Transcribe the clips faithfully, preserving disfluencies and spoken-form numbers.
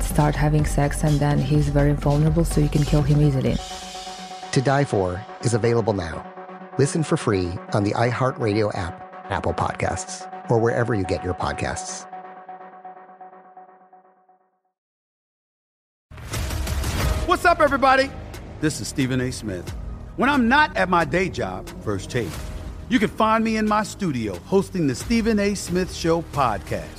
start having sex, and then he's very vulnerable, so you can kill him easily. To Die For is available now. Listen for free on the iHeartRadio app, Apple Podcasts, or wherever you get your podcasts. What's up, everybody? This is Stephen A. Smith. When I'm not at my day job, First Take, you can find me in my studio hosting the Stephen A. Smith Show podcast.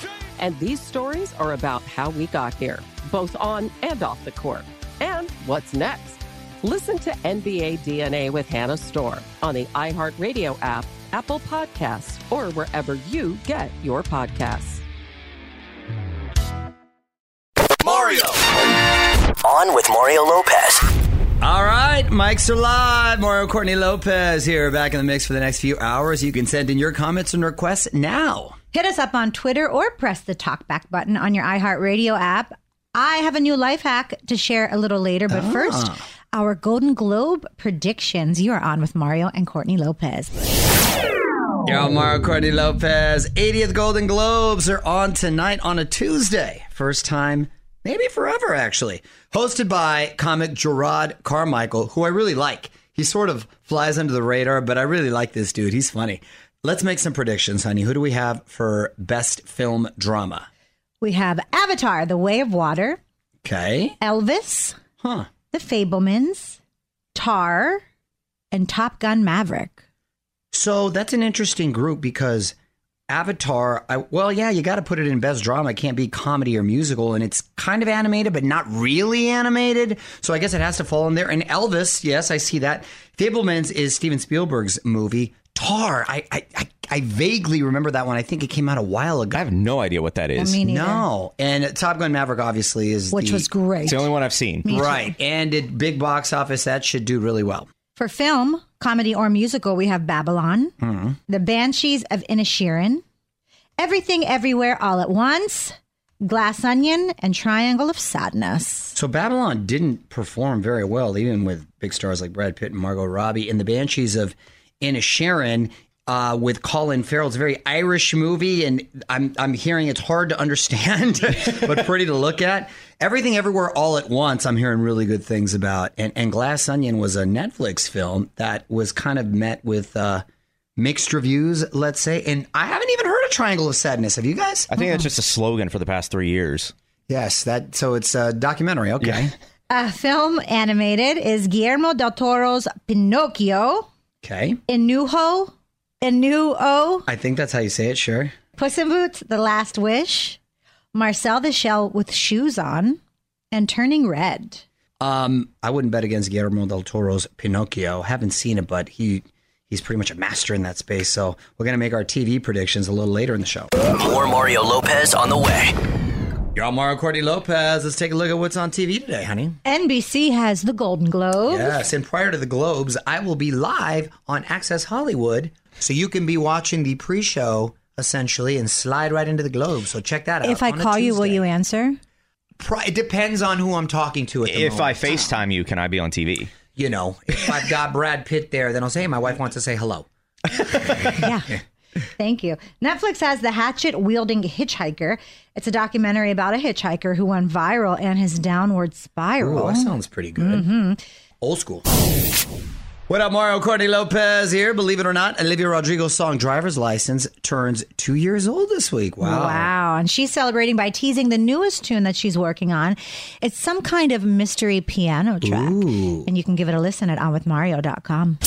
James. And these stories are about how we got here, both on and off the court. And what's next? Listen to N B A D N A with Hannah Storm on the iHeartRadio app, Apple Podcasts, or wherever you get your podcasts. Mario. On with Mario Lopez. All right, Mics are live. Mario Courtney Lopez here, back in the mix for the next few hours. You can send in your comments and requests now. Hit us up on Twitter or press the talk back button on your iHeartRadio app. I have a new life hack to share a little later, but ah. first, our Golden Globe predictions. You are on with Mario and Courtney Lopez. Yo, Mario Courtney Lopez. eightieth Golden Globes are on tonight on a Tuesday. First time, maybe forever, actually. Hosted by comic Gerard Carmichael, who I really like. He sort of flies under the radar, but I really like this dude. He's funny. Let's make some predictions, honey. Who do we have for best film drama? We have Avatar, The Way of Water. Okay. Elvis. Huh. The Fabelmans. Tar. And Top Gun: Maverick. So that's an interesting group because Avatar, I, well, yeah, you got to put it in best drama. It can't be comedy or musical, and it's kind of animated, but not really animated. So I guess it has to fall in there. And Elvis, yes, I see that. Fabelmans is Steven Spielberg's movie. Tar, I, I, I, I vaguely remember that one. I think it came out a while ago. I have no idea what that is. Yeah, no. And Top Gun Maverick, obviously, is Which the, was great. It's the only one I've seen. Me right. Too. And at big box office, that should do really well. For film, comedy, or musical, we have Babylon, mm-hmm. The Banshees of Inisherin, Everything Everywhere All at Once, Glass Onion, and Triangle of Sadness. So Babylon didn't perform very well, even with big stars like Brad Pitt and Margot Robbie. And The Banshees of Inisherin uh, with Colin Farrell, it's a very Irish movie, and I'm, I'm hearing it's hard to understand, but pretty to look at. Everything Everywhere All at Once, I'm hearing really good things about. And, and Glass Onion was a Netflix film that was kind of met with uh, mixed reviews, let's say. And I haven't even heard of Triangle of Sadness. Have you guys? I think oh. that's just a slogan for the past three years. Yes, that. So it's a documentary. Okay. Yeah. A film animated is Guillermo del Toro's Pinocchio. Okay. Inuho. Inuo. I think that's how you say it, sure. Puss in Boots, The Last Wish. Marcel the Shell with Shoes On, and Turning Red. Um, I wouldn't bet against Guillermo del Toro's Pinocchio. Haven't seen it, but he he's pretty much a master in that space. So we're going to make our T V predictions a little later in the show. More Mario Lopez on the way. You're on Mario Courtney Lopez. Let's take a look at what's on T V today, honey. N B C has the Golden Globes. Yes, and prior to the Globes, I will be live on Access Hollywood, so you can be watching the pre-show essentially, and slide right into the Globe. So check that out. If I call you, will you answer? It depends on who I'm talking to at the moment. If I FaceTime you, can I be on T V? You know, if I've got Brad Pitt there, then I'll say, hey, my wife wants to say hello. Yeah. Thank you. Netflix has The Hatchet-Wielding Hitchhiker. It's a documentary about a hitchhiker who went viral and his downward spiral. Oh, that sounds pretty good. Mm-hmm. Old school. What up, Mario Courtney Lopez here. Believe it or not, Olivia Rodrigo's song Driver's License turns two years old this week. Wow. Wow. And she's celebrating by teasing the newest tune that she's working on. It's some kind of mystery piano track. Ooh. And you can give it a listen at on with mario dot com.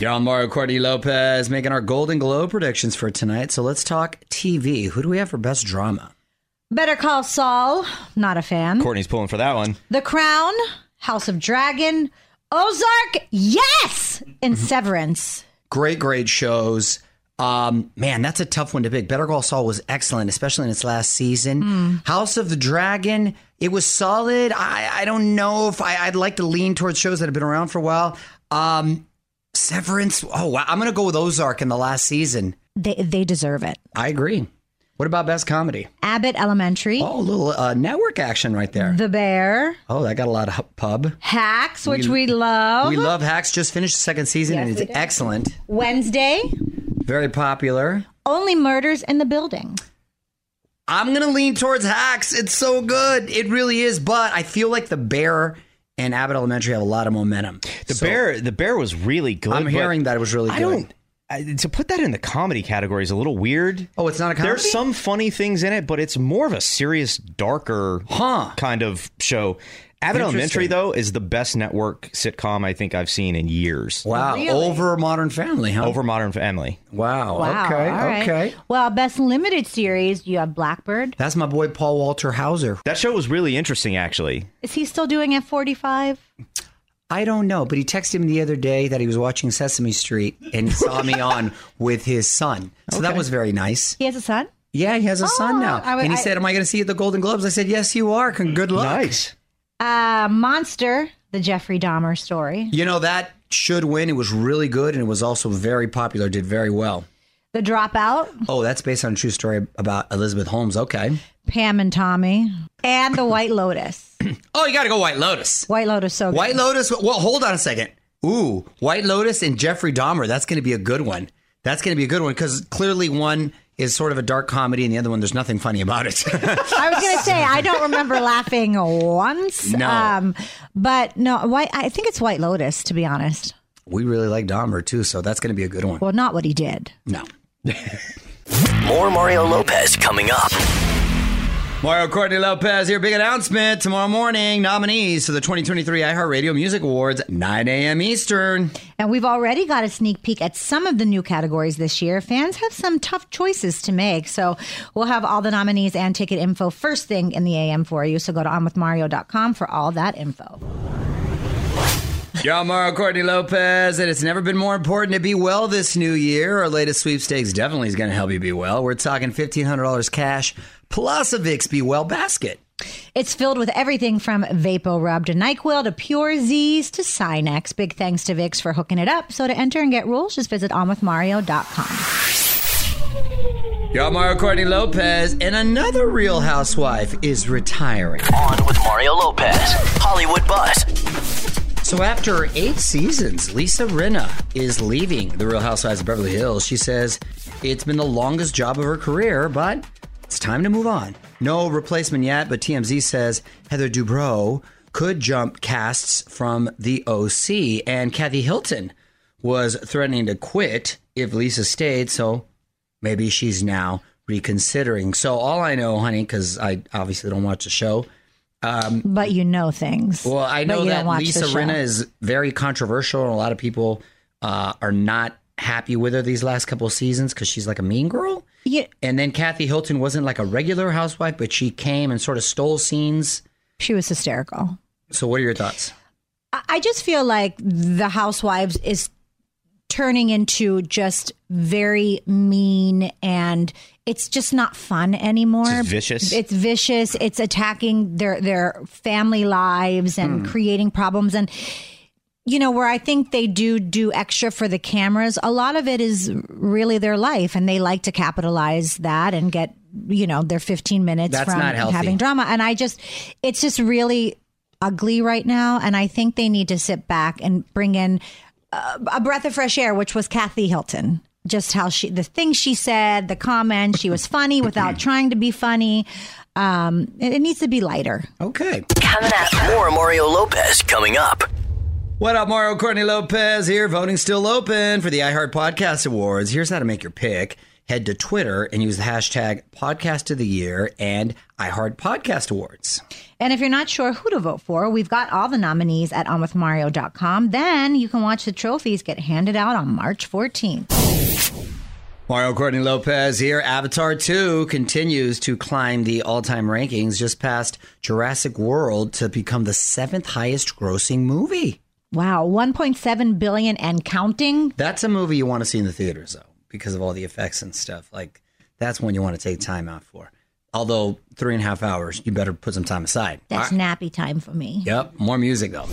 Y'all, Mario Courtney Lopez making our Golden Globe predictions for tonight. So let's talk T V. Who do we have for best drama? Better Call Saul. Not a fan. Courtney's pulling for that one. The Crown. House of Dragon. Ozark, yes, and Severance. Great, great shows. Um, man, that's a tough one to pick. Better Call Saul was excellent, especially in its last season. Mm. House of the Dragon, it was solid. I, I don't know if I, I'd like to lean towards shows that have been around for a while. Um, Severance, oh, wow. I'm going to go with Ozark in the last season. They, they deserve it. I agree. What about best comedy? Abbott Elementary. Oh, a little uh, network action right there. The Bear. Oh, that got a lot of pub. Hacks, we, which we love. We love Hacks. Just finished the second season, yes, and it's excellent. Wednesday. Very popular. Only Murders in the Building. I'm going to lean towards Hacks. It's so good. It really is. But I feel like The Bear and Abbott Elementary have a lot of momentum. The so, Bear The Bear was really good. I'm hearing that it was really good. I don't... I, to put that in the comedy category is a little weird. Oh, it's not a comedy? There's some funny things in it, but it's more of a serious, darker huh. kind of show. Abbott Elementary, though, is the best network sitcom I think I've seen in years. Wow. Really? Over Modern Family, huh? Over Modern Family. Wow. Wow. Okay. Right. Okay. Well, best limited series, you have Blackbird. That's my boy, Paul Walter Hauser. That show was really interesting, actually. Is he still doing it forty-five? I don't know, but he texted him the other day that he was watching Sesame Street and saw me on with his son. So okay. That was very nice. He has a son? Yeah, he has a oh, son now. I, I, and he I, said, am I going to see you at the Golden Globes? I said, yes, you are. Good luck. Nice. Uh, Monster. the Jeffrey Dahmer story. You know, that should win. It was really good, and it was also very popular, did very well. The Dropout. Oh, that's based on a true story about Elizabeth Holmes. Okay. Pam and Tommy. And The White Lotus. Oh, you got to go White Lotus. White Lotus, so good. White Lotus. Well, hold on a second. Ooh, White Lotus and Jeffrey Dahmer. That's going to be a good one. That's going to be a good one because clearly one is sort of a dark comedy and the other one, there's nothing funny about it. I was going to say, I don't remember laughing once. No. Um, but no, White, I think it's White Lotus, to be honest. We really like Dahmer, too, so that's going to be a good one. Well, not what he did. No. More Mario Lopez coming up. Mario Courtney Lopez here. Big announcement tomorrow morning. Nominees to the twenty twenty-three iHeartRadio Music Awards, nine a.m. Eastern. And we've already got a sneak peek at some of the new categories this year. Fans have some tough choices to make. So we'll have all the nominees and ticket info first thing in the a m for you. So go to on with mario dot com for all that info. Y'all, Mario Courtney Lopez, and it's never been more important to be well this new year. Our latest sweepstakes definitely is going to help you be well. We're talking fifteen hundred dollars cash plus a Vicks Be Well basket. It's filled with everything from VapoRub to NyQuil to Pure Z's to Sinex. Big thanks to Vicks for hooking it up. So to enter and get rules, just visit on with mario dot com. Y'all, Mario Courtney Lopez, and another Real Housewife is retiring. On with Mario Lopez, Hollywood Buzz. So after eight seasons, Lisa Rinna is leaving The Real Housewives of Beverly Hills. She says it's been the longest job of her career, but it's time to move on. No replacement yet, but T M Z says Heather Dubrow could jump casts from The O C, and Kathy Hilton was threatening to quit if Lisa stayed, so maybe she's now reconsidering. So all I know, honey, because I obviously don't watch the show, Um, but you know things. Well, I know that Lisa Rinna is very controversial, and a lot of people uh, are not happy with her these last couple of seasons because she's like a mean girl. Yeah. And then Kathy Hilton wasn't like a regular housewife, but she came and sort of stole scenes. She was hysterical. So what are your thoughts? I just feel like the Housewives is turning into just very mean, and it's just not fun anymore. It's vicious. It's vicious. It's attacking their their family lives and mm. creating problems. And, you know, where I think they do do extra for the cameras, a lot of it is really their life, and they like to capitalize that and get, you know, their fifteen minutes That's from having drama. And I just, it's just really ugly right now. And I think they need to sit back and bring in Uh, a breath of fresh air, which was Kathy Hilton. Just how she, the things she said, the comments, she was funny without trying to be funny. Um, it, it needs to be lighter. Okay. Coming up, more Mario Lopez coming up. What up, Mario Courtney Lopez here. Voting's still open for the iHeart Podcast Awards. Here's how to make your pick. Head to Twitter and use the hashtag Podcast of the Year and iHeart Podcast Awards. And if you're not sure who to vote for, we've got all the nominees at on with mario dot com. Then you can watch the trophies get handed out on March fourteenth. Mario Courtney Lopez here. Avatar two continues to climb the all-time rankings, just past Jurassic World to become the seventh highest grossing movie. Wow, one point seven billion dollars and counting. That's a movie you want to see in the theaters, though, because of all the effects and stuff. Like, that's one you want to take time out for. Although, three and a half hours, you better put some time aside. That's right. Nappy time for me. Yep, more music, though.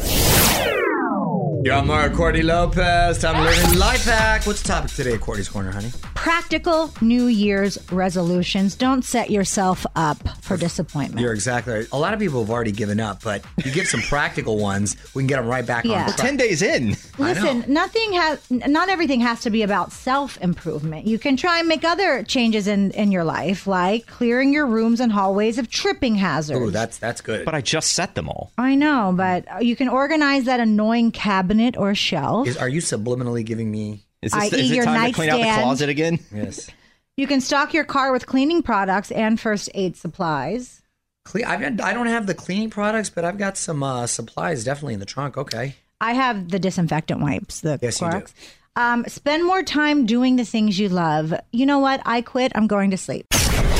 Yo, I'm Mario Courtney Lopez. Time to learn life hack. What's the topic today at Courtney's Corner, honey? Practical New Year's resolutions. Don't set yourself up for disappointment. You're exactly right. A lot of people have already given up, but you give some practical ones, we can get them right back yeah. on track. Well, ten days in. Listen, nothing has, not everything has to be about self-improvement. You can try and make other changes in, in your life, like clearing your rooms and hallways of tripping hazards. Oh, that's that's good. But I just set them all. I know, but you can organize that annoying cabinet or shelf. Is, are you subliminally giving me... Is, this, is it time nightstand. to clean out the closet again? Yes. You can stock your car with cleaning products and first aid supplies. Cle- I've got, I don't have the cleaning products, but I've got some uh, supplies definitely in the trunk. Okay. I have the disinfectant wipes, the yes, Clorox. You do. Um, spend more time doing the things you love. You know what? I quit. I'm going to sleep.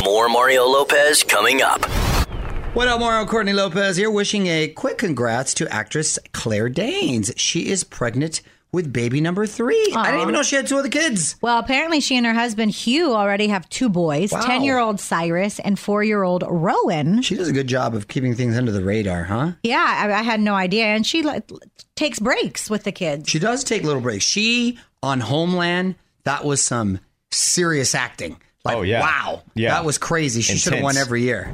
More Mario Lopez coming up. What up, Mario Courtney Lopez here, wishing a quick congrats to actress Claire Danes. She is pregnant with baby number three. Aww. I didn't even know she had two other kids. Well, apparently she and her husband Hugh already have two boys, ten-year-old wow. Cyrus and four-year-old Rowan. She does a good job of keeping things under the radar, huh? Yeah, I, I had no idea. And she like, takes breaks with the kids. She does take little breaks. She, on Homeland, that was some serious acting. Like, oh, yeah. Wow. Yeah. That was crazy. She should have won every year.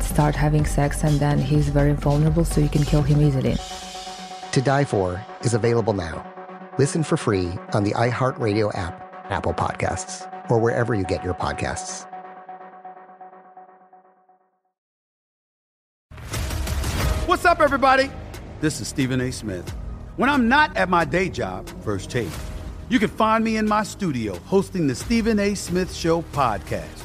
start having sex, and then he's very vulnerable, so you can kill him easily. To Die For is available now. Listen for free on the iHeartRadio app, Apple Podcasts, or wherever you get your podcasts. What's up, everybody? This is Stephen A. Smith. When I'm not at my day job, First Take, you can find me in my studio hosting the Stephen A. Smith Show podcast.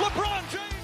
blocked by James. LeBron James.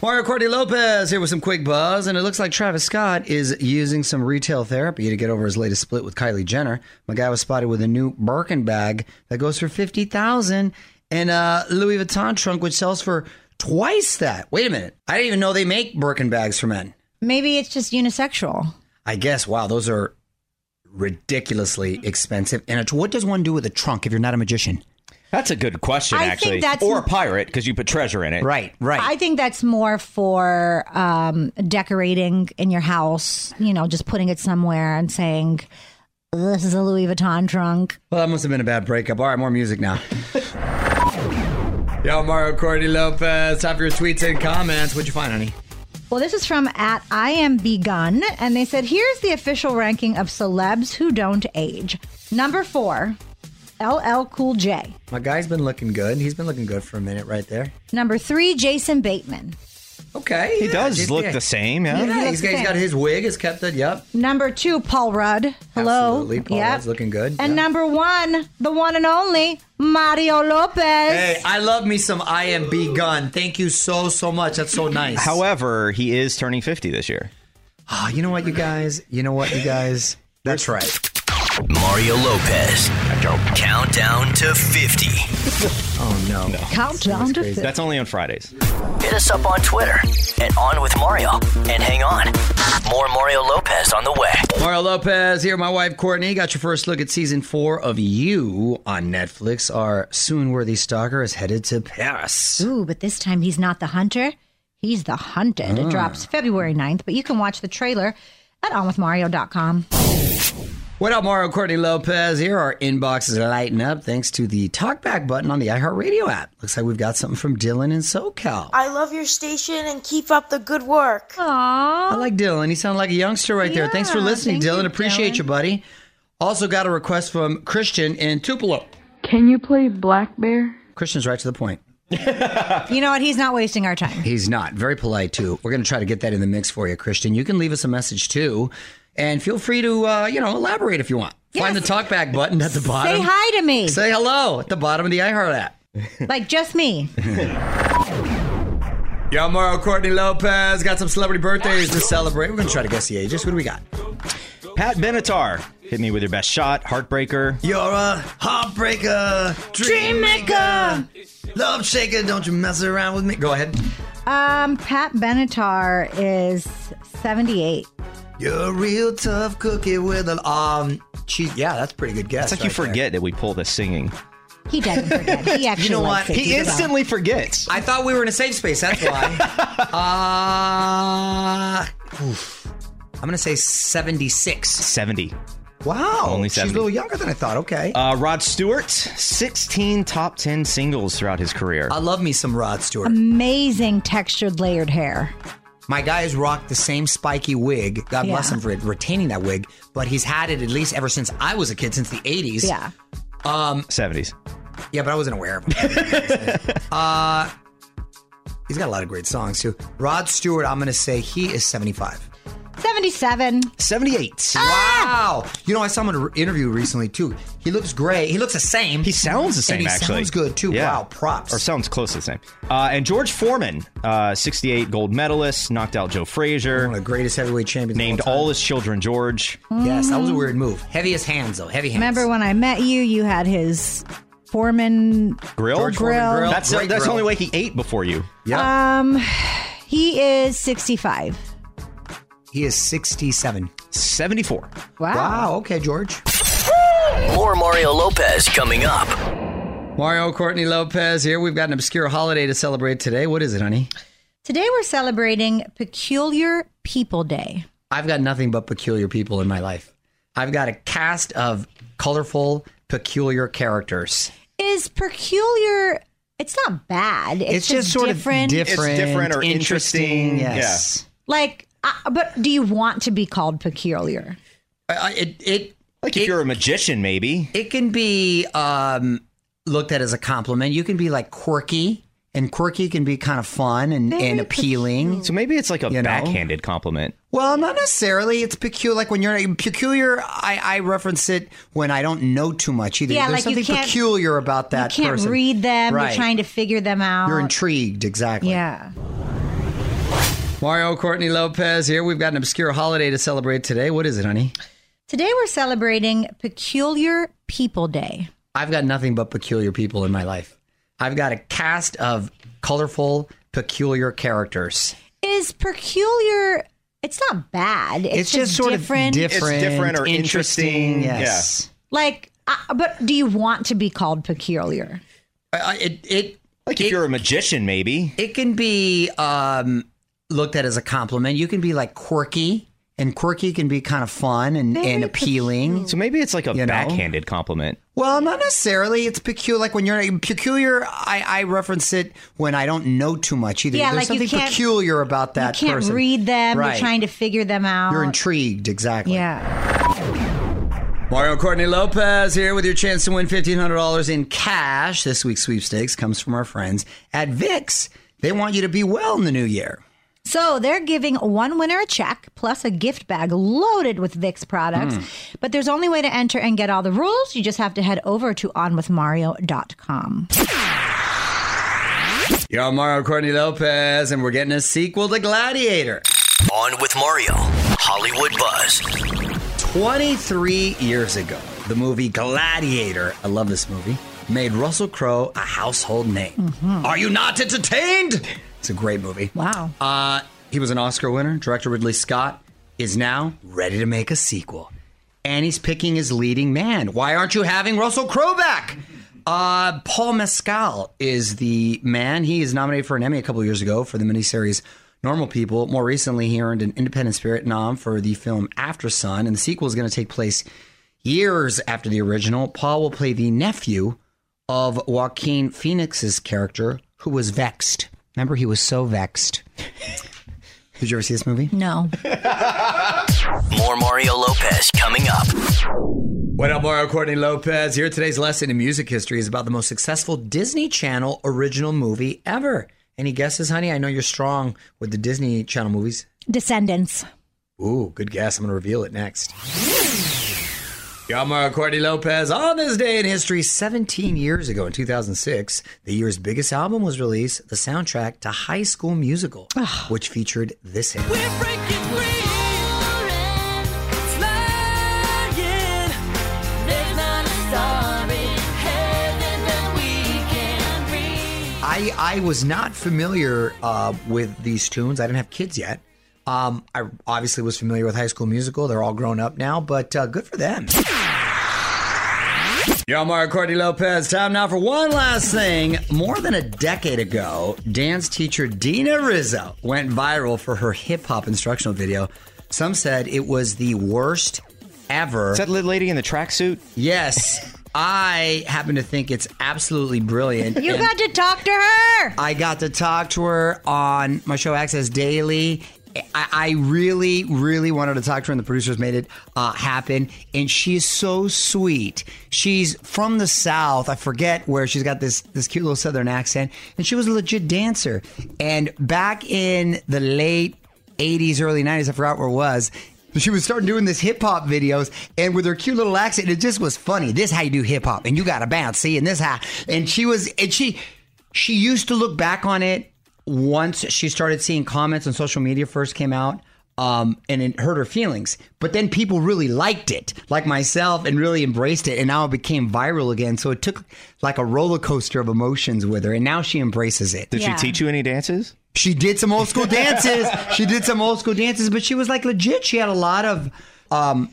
Mario Cordy Lopez here with some quick buzz, and it looks like Travis Scott is using some retail therapy to get over his latest split with Kylie Jenner. My guy was spotted with a new Birkin bag that goes for fifty thousand dollars and a Louis Vuitton trunk which sells for twice that. Wait a minute. I didn't even know they make Birkin bags for men. Maybe it's just unisexual. I guess. Wow, those are ridiculously expensive. And a, what does one do with a trunk if you're not a magician? That's a good question, I actually. Or a pirate, because you put treasure in it. Right, right. I think that's more for um, decorating in your house, you know, just putting it somewhere and saying, this is a Louis Vuitton trunk. Well, that must have been a bad breakup. All right, more music now. Yo, Mario Cordy Lopez. Time for your tweets and comments. What'd you find, honey? Well, this is from at I Am Begun, and they said, here's the official ranking of celebs who don't age. Number four. L L Cool J. My guy's been looking good. He's been looking good for a minute right there. Number three, Jason Bateman. Okay. He yeah, does look yeah. the same. Yeah, yeah, yeah he's, got, same. he's got his wig. Has kept it. Yep. Number two, Paul Rudd. Hello. Absolutely. Paul yep. Rudd's looking good. And yep. number one, the one and only Mario Lopez. Hey, I love me some I M B gun. Thank you so, so much. That's so nice. However, he is turning fifty this year. Oh, you know what, you guys? You know what, you guys? That's right. Mario Lopez. Countdown to fifty. Oh, no. no. Countdown to fifty. That's only on Fridays. Hit us up on Twitter at OnWithMario. And hang on. More Mario Lopez on the way. Mario Lopez here. My wife, Courtney, got your first look at season four of You on Netflix. Our soon-worthy stalker is headed to Paris. Ooh, but this time he's not the hunter. He's the hunted. Ah. It drops February ninth, but you can watch the trailer at on with mario dot com. What up, Mario? Courtney Lopez here. Our inbox is lighting up thanks to the talkback button on the iHeartRadio app. Looks like we've got something from Dylan in SoCal. I love your station and keep up the good work. Aww. I like Dylan. He sounded like a youngster right yeah, there. Thanks for listening, thank Dylan. You, Appreciate Dylan. You, buddy. Also got a request from Christian in Tupelo. Can you play Black Bear? Christian's right to the point. You know what? He's not wasting our time. He's not. Very polite, too. We're going to try to get that in the mix for you, Christian. You can leave us a message, too. And feel free to, uh, you know, elaborate if you want. Yes. Find the talkback button at the bottom. Say hi to me. Say hello at the bottom of the iHeart app. Like just me. Yo, Mario, Courtney Lopez. Got some celebrity birthdays to celebrate. We're going to try to guess the ages. What do we got? Pat Benatar. Hit me with your best shot. Heartbreaker. You're a heartbreaker. Dream maker. Love shaker. Don't you mess around with me. Go ahead. Um, Pat Benatar is seventy-eight. You're a real tough cookie with an um. Geez, yeah, that's a pretty good guess. It's like right you forget there. That we pull the singing. He doesn't forget. He actually you know what? He instantly about. Forgets. I thought we were in a safe space. That's why. uh, oof. I'm gonna say seventy-six. Seventy. Wow, only seventy. She's a little younger than I thought. Okay. Uh, Rod Stewart, sixteen top ten singles throughout his career. I love me some Rod Stewart. Amazing textured, layered hair. My guy has rocked the same spiky wig. God yeah. bless him for retaining that wig. But he's had it at least ever since I was a kid, since the eighties. Yeah. Um, seventies. Yeah, but I wasn't aware of him. uh, he's got a lot of great songs, too. Rod Stewart, I'm going to say he is seventy-five. seventy-seven. seventy-eight. Ah! Wow. You know, I saw him in an interview recently, too. He looks great. He looks the same. He sounds the same, and he actually. He sounds good, too. Yeah. Wow, props. Or sounds close to the same. Uh, and George Foreman, uh, sixty-eight gold medalist, knocked out Joe Frazier. One of the greatest heavyweight champions. Named all, all his children George. Mm-hmm. Yes, that was a weird move. Heaviest hands, though. Heavy hands. Remember when I met you, you had his... Foreman grill. George grill. Foreman grill. That's, a, that's grill. The only way he ate before you. Yeah. Um, he is sixty-five. He is sixty-seven. seventy-four. Wow. Wow. Okay, George. More Mario Lopez coming up. Mario, Courtney Lopez here. We've got an obscure holiday to celebrate today. What is it, honey? Today we're celebrating Peculiar People Day. I've got nothing but peculiar people in my life. I've got a cast of colorful, peculiar characters. Is peculiar... It's not bad. It's, it's just, just sort different. Of different. It's different or interesting. interesting. Yes. Yeah. Like... Uh, but do you want to be called peculiar? Uh, it, it, like if it, you're a magician, maybe. It can be um, looked at as a compliment. You can be like quirky, and quirky can be kind of fun and, and appealing. Peculiar. So maybe it's like a you backhanded know? Compliment. Well, not necessarily. It's peculiar. Like when you're peculiar, I, I reference it when I don't know too much either. Yeah, there's like something peculiar about that person. You can't person. Read them. Right. You're trying to figure them out. You're intrigued. Exactly. Yeah. Mario, Courtney Lopez here. We've got an obscure holiday to celebrate today. What is it, honey? Today we're celebrating Peculiar People Day. I've got nothing but peculiar people in my life. I've got a cast of colorful, peculiar characters. Is peculiar... It's not bad. It's, it's just, just sort different. Of different. It's different or interesting. interesting. Yes. Yeah. Like, uh, but do you want to be called peculiar? Uh, it, it, like if it, you're a magician, maybe. It can be... Um, looked at as a compliment. You can be like quirky, and quirky can be kind of fun and, and appealing. So maybe it's like a you backhanded know? Compliment. Well, not necessarily. It's peculiar. Like when you're peculiar, I, I reference it when I don't know too much either. Yeah, there's like something peculiar about that person. You can't person. Read them. Right. You're trying to figure them out. You're intrigued. Exactly. Yeah. Mario, Courtney Lopez here with your chance to win fifteen hundred dollars in cash. This week's sweepstakes comes from our friends at V I X. They want you to be well in the new year. So they're giving one winner a check plus a gift bag loaded with Vicks products. Mm. But there's only way to enter and get all the rules. You just have to head over to on with mario dot com. Yo, I'm Mario Courtney Lopez, and we're getting a sequel to Gladiator. On with Mario, Hollywood Buzz. twenty-three years ago, the movie Gladiator, I love this movie, made Russell Crowe a household name. Mm-hmm. Are you not entertained? It's a great movie. Wow. Uh, he was an Oscar winner. Director Ridley Scott is now ready to make a sequel. And he's picking his leading man. Why aren't you having Russell Crowe back? Uh, Paul Mescal is the man. He is nominated for an Emmy a couple years ago for the miniseries Normal People. More recently, he earned an Independent Spirit nom for the film After Sun. And the sequel is going to take place years after the original. Paul will play the nephew of Joaquin Phoenix's character, who was vexed. Remember, he was so vexed. Did you ever see this movie? No. More Mario Lopez coming up. What up, Mario Courtney Lopez here. Today's lesson in music history is about the most successful Disney Channel original movie ever. Any guesses, honey? I know you're strong with the Disney Channel movies. Descendants. Ooh, good guess. I'm going to reveal it next. Yo, I'm Mario Courtney Lopez. On this day in history, seventeen years ago in two thousand six, the year's biggest album was released, the soundtrack to High School Musical, which featured this hit. We're breaking free. I, I was not familiar uh, with these tunes. I didn't have kids yet. Um, I obviously was familiar with High School Musical. They're all grown up now, but uh, good for them. Yo, I'm Mario Courtney Lopez. Time now for one last thing. More than a decade ago, dance teacher Dina Rizzo went viral for her hip-hop instructional video. Some said it was the worst ever. Is that little lady in the tracksuit? Yes. I happen to think it's absolutely brilliant. You and got to talk to her. I got to talk to her on my show Access Daily. I, I really, really wanted to talk to her, and the producers made it uh, happen. And she is so sweet. She's from the South. I forget where. She's got this, this cute little Southern accent. And she was a legit dancer. And back in the late eighties, early nineties, I forgot where it was, she was starting doing this hip-hop videos, and with her cute little accent, it just was funny. This is how you do hip-hop, and you got to bounce, see, and this how. And she was, and she, she used to look back on it once she started seeing comments on social media first came out, um, and it hurt her feelings. But then people really liked it, like myself, and really embraced it, and now it became viral again. So it took like a roller coaster of emotions with her, and now she embraces it. Did yeah. she teach you any dances? She did some old school dances. She did some old school dances, but she was like legit. She had a lot of, um,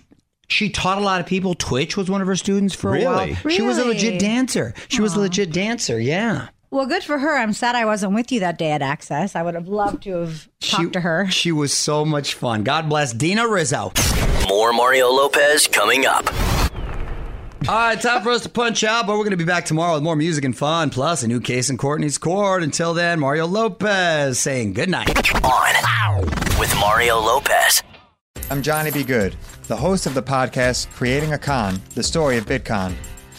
she taught a lot of people. Twitch was one of her students for really? a while. Really? She was a legit dancer. She Aww. was a legit dancer. Yeah. Well, good for her. I'm sad I wasn't with you that day at Access. I would have loved to have talked she, to her. She was so much fun. God bless Dina Rizzo. More Mario Lopez coming up. All right, time for us to punch out, but we're going to be back tomorrow with more music and fun, plus a new case in Courtney's court. Until then, Mario Lopez saying goodnight. On with Mario Lopez. I'm Johnny B. Good, the host of the podcast Creating a Con, the story of Bitcoin.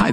Hi